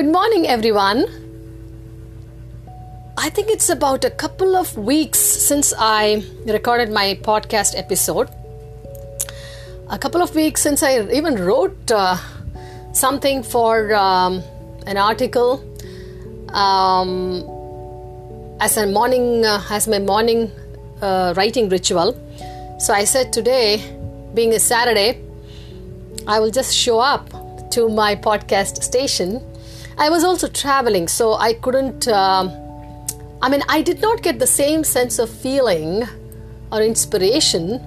Good morning, everyone. I think it's about a couple of weeks since I recorded my podcast episode. A couple of weeks since I even wrote something for an article as my morning writing ritual. So I said today, being a Saturday, I will just show up to my podcast station. I was also traveling, so I couldn't, I did not get the same sense of feeling or inspiration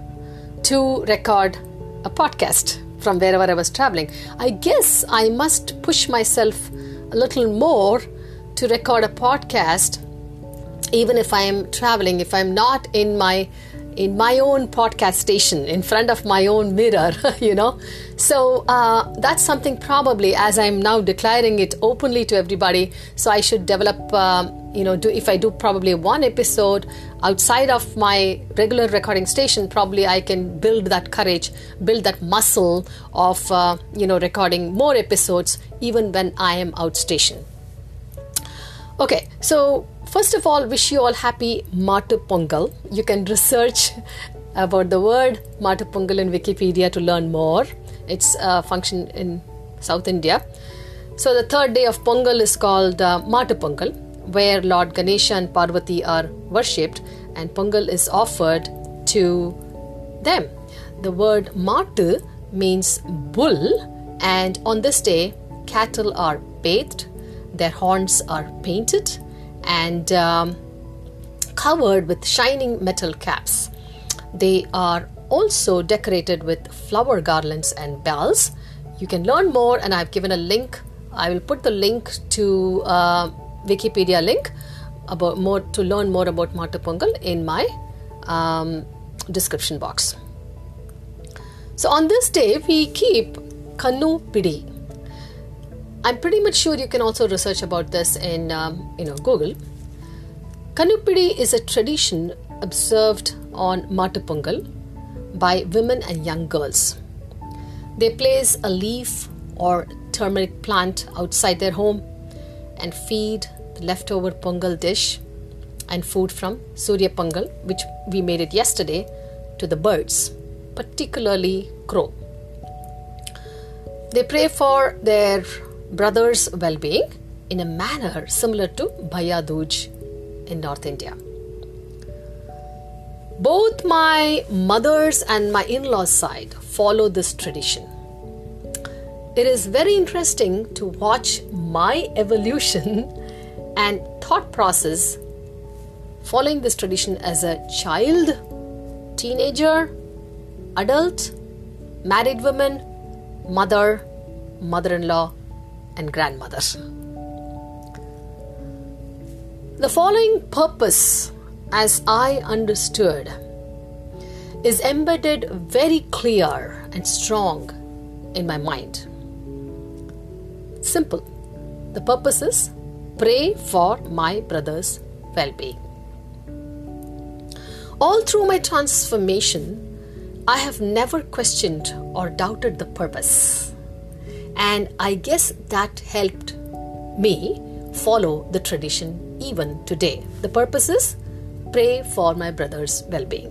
to record a podcast from wherever I was traveling. I guess I must push myself a little more to record a podcast, even if I am traveling, if I'm not in my own podcast station, in front of my own mirror, you know. So that's something probably, as I'm now declaring it openly to everybody, so I should develop, if I do probably one episode outside of my regular recording station, probably I can build that courage, build that muscle of, recording more episodes even when I am out station. Okay, so first of all, wish you all happy Mattu Pongal. You can research about the word Mattu Pongal in Wikipedia to learn more. It's a function in South India. So the third day of Pongal is called Mattu Pongal, where Lord Ganesha and Parvati are worshipped and Pongal is offered to them. The word Mattu means bull, and on this day, cattle are bathed, their horns are painted, and covered with shining metal caps. They are also decorated with flower garlands and bells. You can learn more, and I've given a link. I will put the link to Wikipedia link about more to learn more about Mattu Pongal in my description box. So on this day we keep Kanu Pidi. I'm pretty much sure you can also research about this in Google. Kanu Pidi is a tradition observed on Mattu Pongal by women and young girls. They place a leaf or turmeric plant outside their home and feed the leftover Pongal dish and food from Surya Pungal, which we made it yesterday, to the birds, particularly crow. They pray for their brother's well-being in a manner similar to Bhai Dooj in North India. Both my mother's and my in-laws' side follow this tradition. It is very interesting to watch my evolution and thought process following this tradition as a child, teenager, adult, married woman, mother, mother-in-law, and grandmother. The following purpose, as I understood, is embedded very clear and strong in my mind. Simple. The purpose is pray for my brother's well-being. All through my transformation, I have never questioned or doubted the purpose. And I guess that helped me follow the tradition even today. The purpose is pray for my brother's well-being.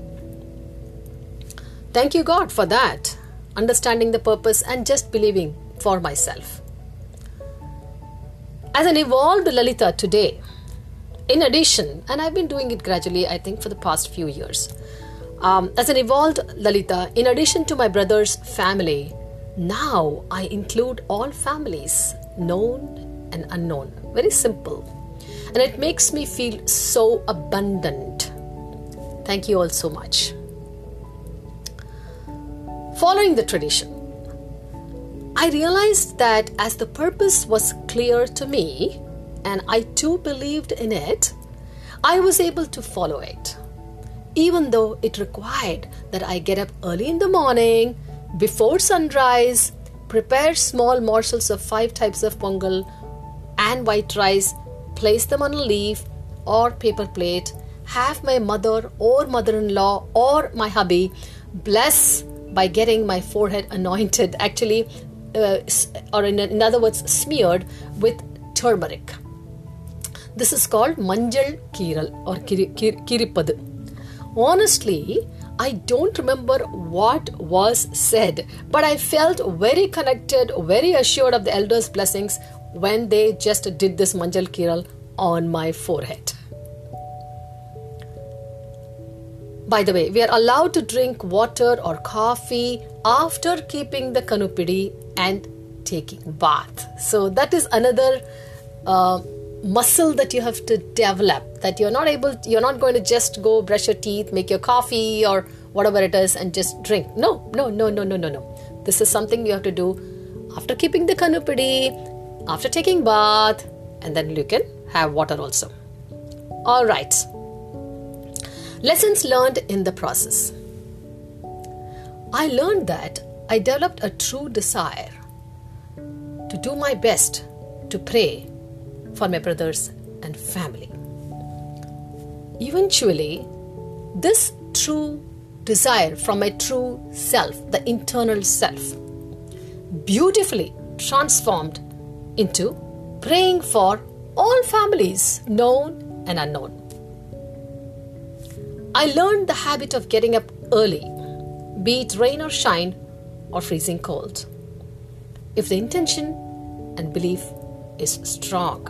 Thank you, God, for that. Understanding the purpose and just believing for myself. As an evolved Lalitha today, in addition, and I've been doing it gradually, I think, for the past few years. As an evolved Lalitha, in addition to my brother's family, now I include all families, known and unknown. Very simple. And it makes me feel so abundant. Thank you all so much. Following the tradition, I realized that as the purpose was clear to me, and I too believed in it, I was able to follow it. Even though it required that I get up early in the morning, before sunrise, prepare small morsels of 5 types of pongal and white rice, place them on a leaf or paper plate, have my mother or mother-in-law or my hubby bless by getting my forehead anointed, actually, or in other words, smeared with turmeric. This is called manjal kiral or kiripadu. Honestly, I don't remember what was said, but I felt very connected, very assured of the elders' blessings when they just did this manjal kiral on my forehead. By the way, we are allowed to drink water or coffee after keeping the Kanu Pidi and taking bath. So that is another muscle that you have to develop, that you're not going to just go brush your teeth, make your coffee or whatever it is and just drink. No. This is something you have to do after keeping the Kanu Pidi, after taking bath, and then you can have water also. All right. Lessons learned in the process. I learned that I developed a true desire to do my best to pray for my brothers and family. Eventually, this true desire from my true self, the internal self, beautifully transformed into praying for all families, known and unknown. I learned the habit of getting up early, be it rain or shine or freezing cold, if the intention and belief is strong.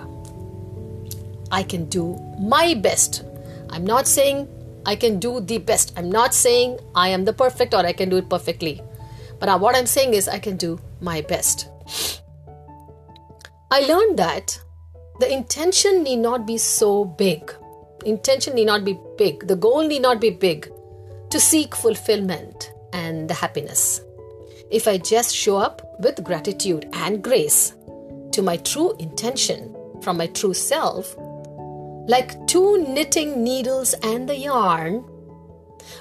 I can do my best. I'm not saying I can do the best. I'm not saying I am the perfect or I can do it perfectly. But what I'm saying is I can do my best. I learned that the intention need not be so big. Intention need not be big. The goal need not be big to seek fulfillment and the happiness. If I just show up with gratitude and grace to my true intention from my true self, like two knitting needles and the yarn,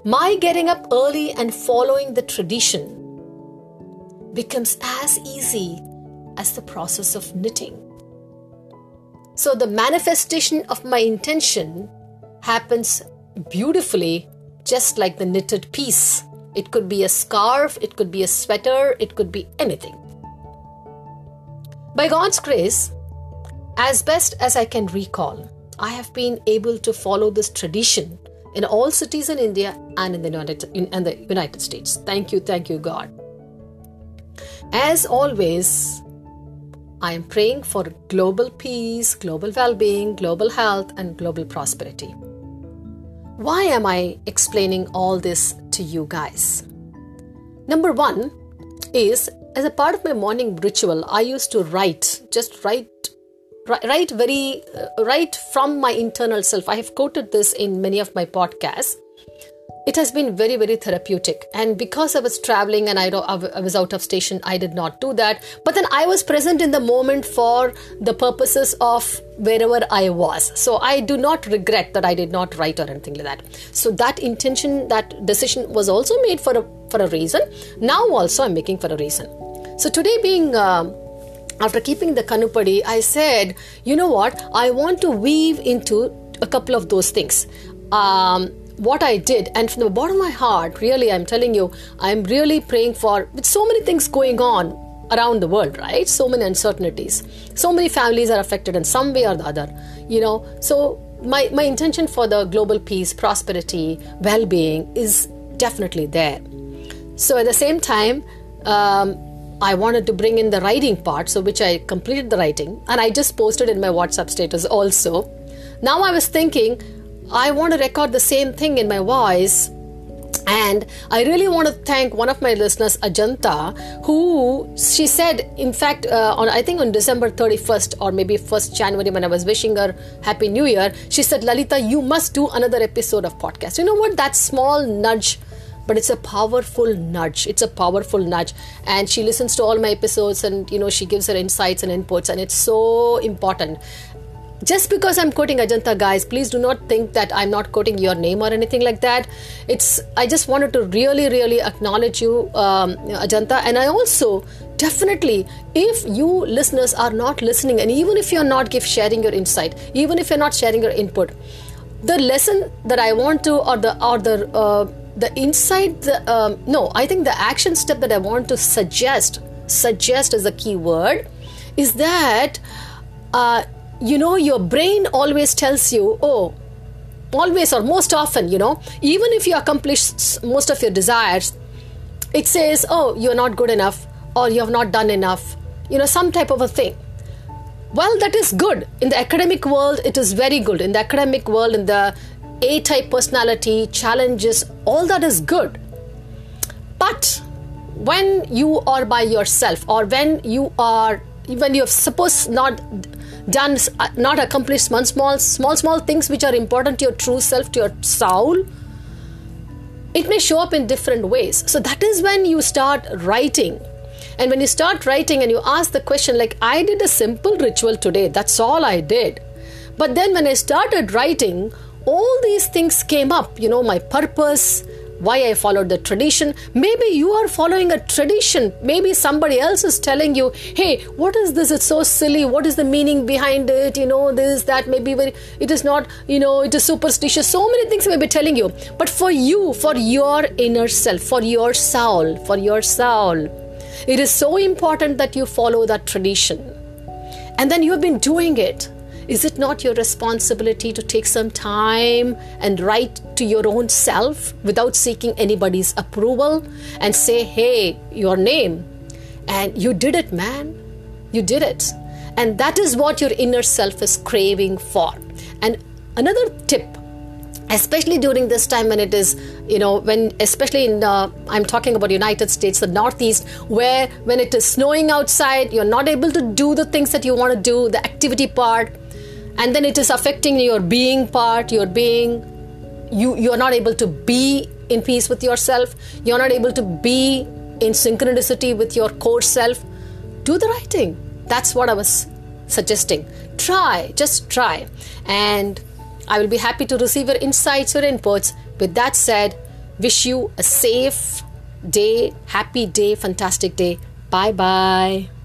my getting up early and following the tradition becomes as easy as the process of knitting. So the manifestation of my intention happens beautifully, just like the knitted piece. It could be a scarf, it could be a sweater, it could be anything. By God's grace, as best as I can recall, I have been able to follow this tradition in all cities in India and in the United States. Thank you, God. As always, I am praying for global peace, global well-being, global health, and global prosperity. Why am I explaining all this to you guys? Number one is, as a part of my morning ritual, I used to write from my internal self. I have quoted this in many of my podcasts. It has been very, very therapeutic. And because I was traveling and I was out of station, I did not do that. But then I was present in the moment for the purposes of wherever I was. So I do not regret that I did not write or anything like that. So that intention, that decision was also made for a reason. Now also I'm making for a reason. So today being, after keeping the Kanu Pidi, I said, you know what, I want to weave into a couple of those things. What I did, and from the bottom of my heart, really, I'm telling you, I'm really praying for, with so many things going on around the world, right? So many uncertainties. So many families are affected in some way or the other, So my intention for the global peace, prosperity, well-being is definitely there. So at the same time, I wanted to bring in the writing part, so which I completed the writing and I just posted in my WhatsApp status also. Now I was thinking, I want to record the same thing in my voice, and I really want to thank one of my listeners, Ajantha, who she said, in fact, on December 31st or maybe 1st January when I was wishing her Happy New Year, she said, Lalitha, you must do another episode of podcast. You know what? That small nudge, but it's a powerful nudge. And she listens to all my episodes and, she gives her insights and inputs, and it's so important. Just because I'm quoting Ajantha, guys, please do not think that I'm not quoting your name or anything like that. I just wanted to really, really acknowledge you, Ajantha. And I also, definitely, if you listeners are not listening, and even if you're not sharing your insight, even if you're not sharing your input, the lesson that I want to, the action step that I want to suggest is the key word, is that you know, your brain always tells you, oh, always or most often, you know, even if you accomplish most of your desires, it says, oh, you're not good enough or you have not done enough, you know, some type of a thing. Well, that is good. In the academic world, it is very good. In the academic world, in the A-type personality, challenges, all that is good. But when you are by yourself or when you have supposed not accomplished small things which are important to your true self, to your soul, it may show up in different ways. So that is when you start writing. And when you start writing and you ask the question like, I did a simple ritual today, that's all I did. But then when I started writing, all these things came up, you know, my purpose, why I followed the tradition. Maybe you are following a tradition. Maybe somebody else is telling you, hey, what is this? It's so silly. What is the meaning behind it? You know, this, that, maybe it is not, you know, it is superstitious. So many things may be telling you. But for you, for your inner self, for your soul, it is so important that you follow that tradition. And then you have been doing it. Is it not your responsibility to take some time and write to your own self without seeking anybody's approval and say, hey, your name, and you did it, man, you did it. And that is what your inner self is craving for. And another tip, especially during this time when it is, you know, when especially in I'm talking about United States, the Northeast, where when it is snowing outside, you're not able to do the things that you want to do, the activity part. And then it is affecting your being part, your being. You are not able to be in peace with yourself. You're not able to be in synchronicity with your core self. Do the writing. That's what I was suggesting. Try, just try. And I will be happy to receive your insights, your inputs. With that said, wish you a safe day, happy day, fantastic day. Bye-bye.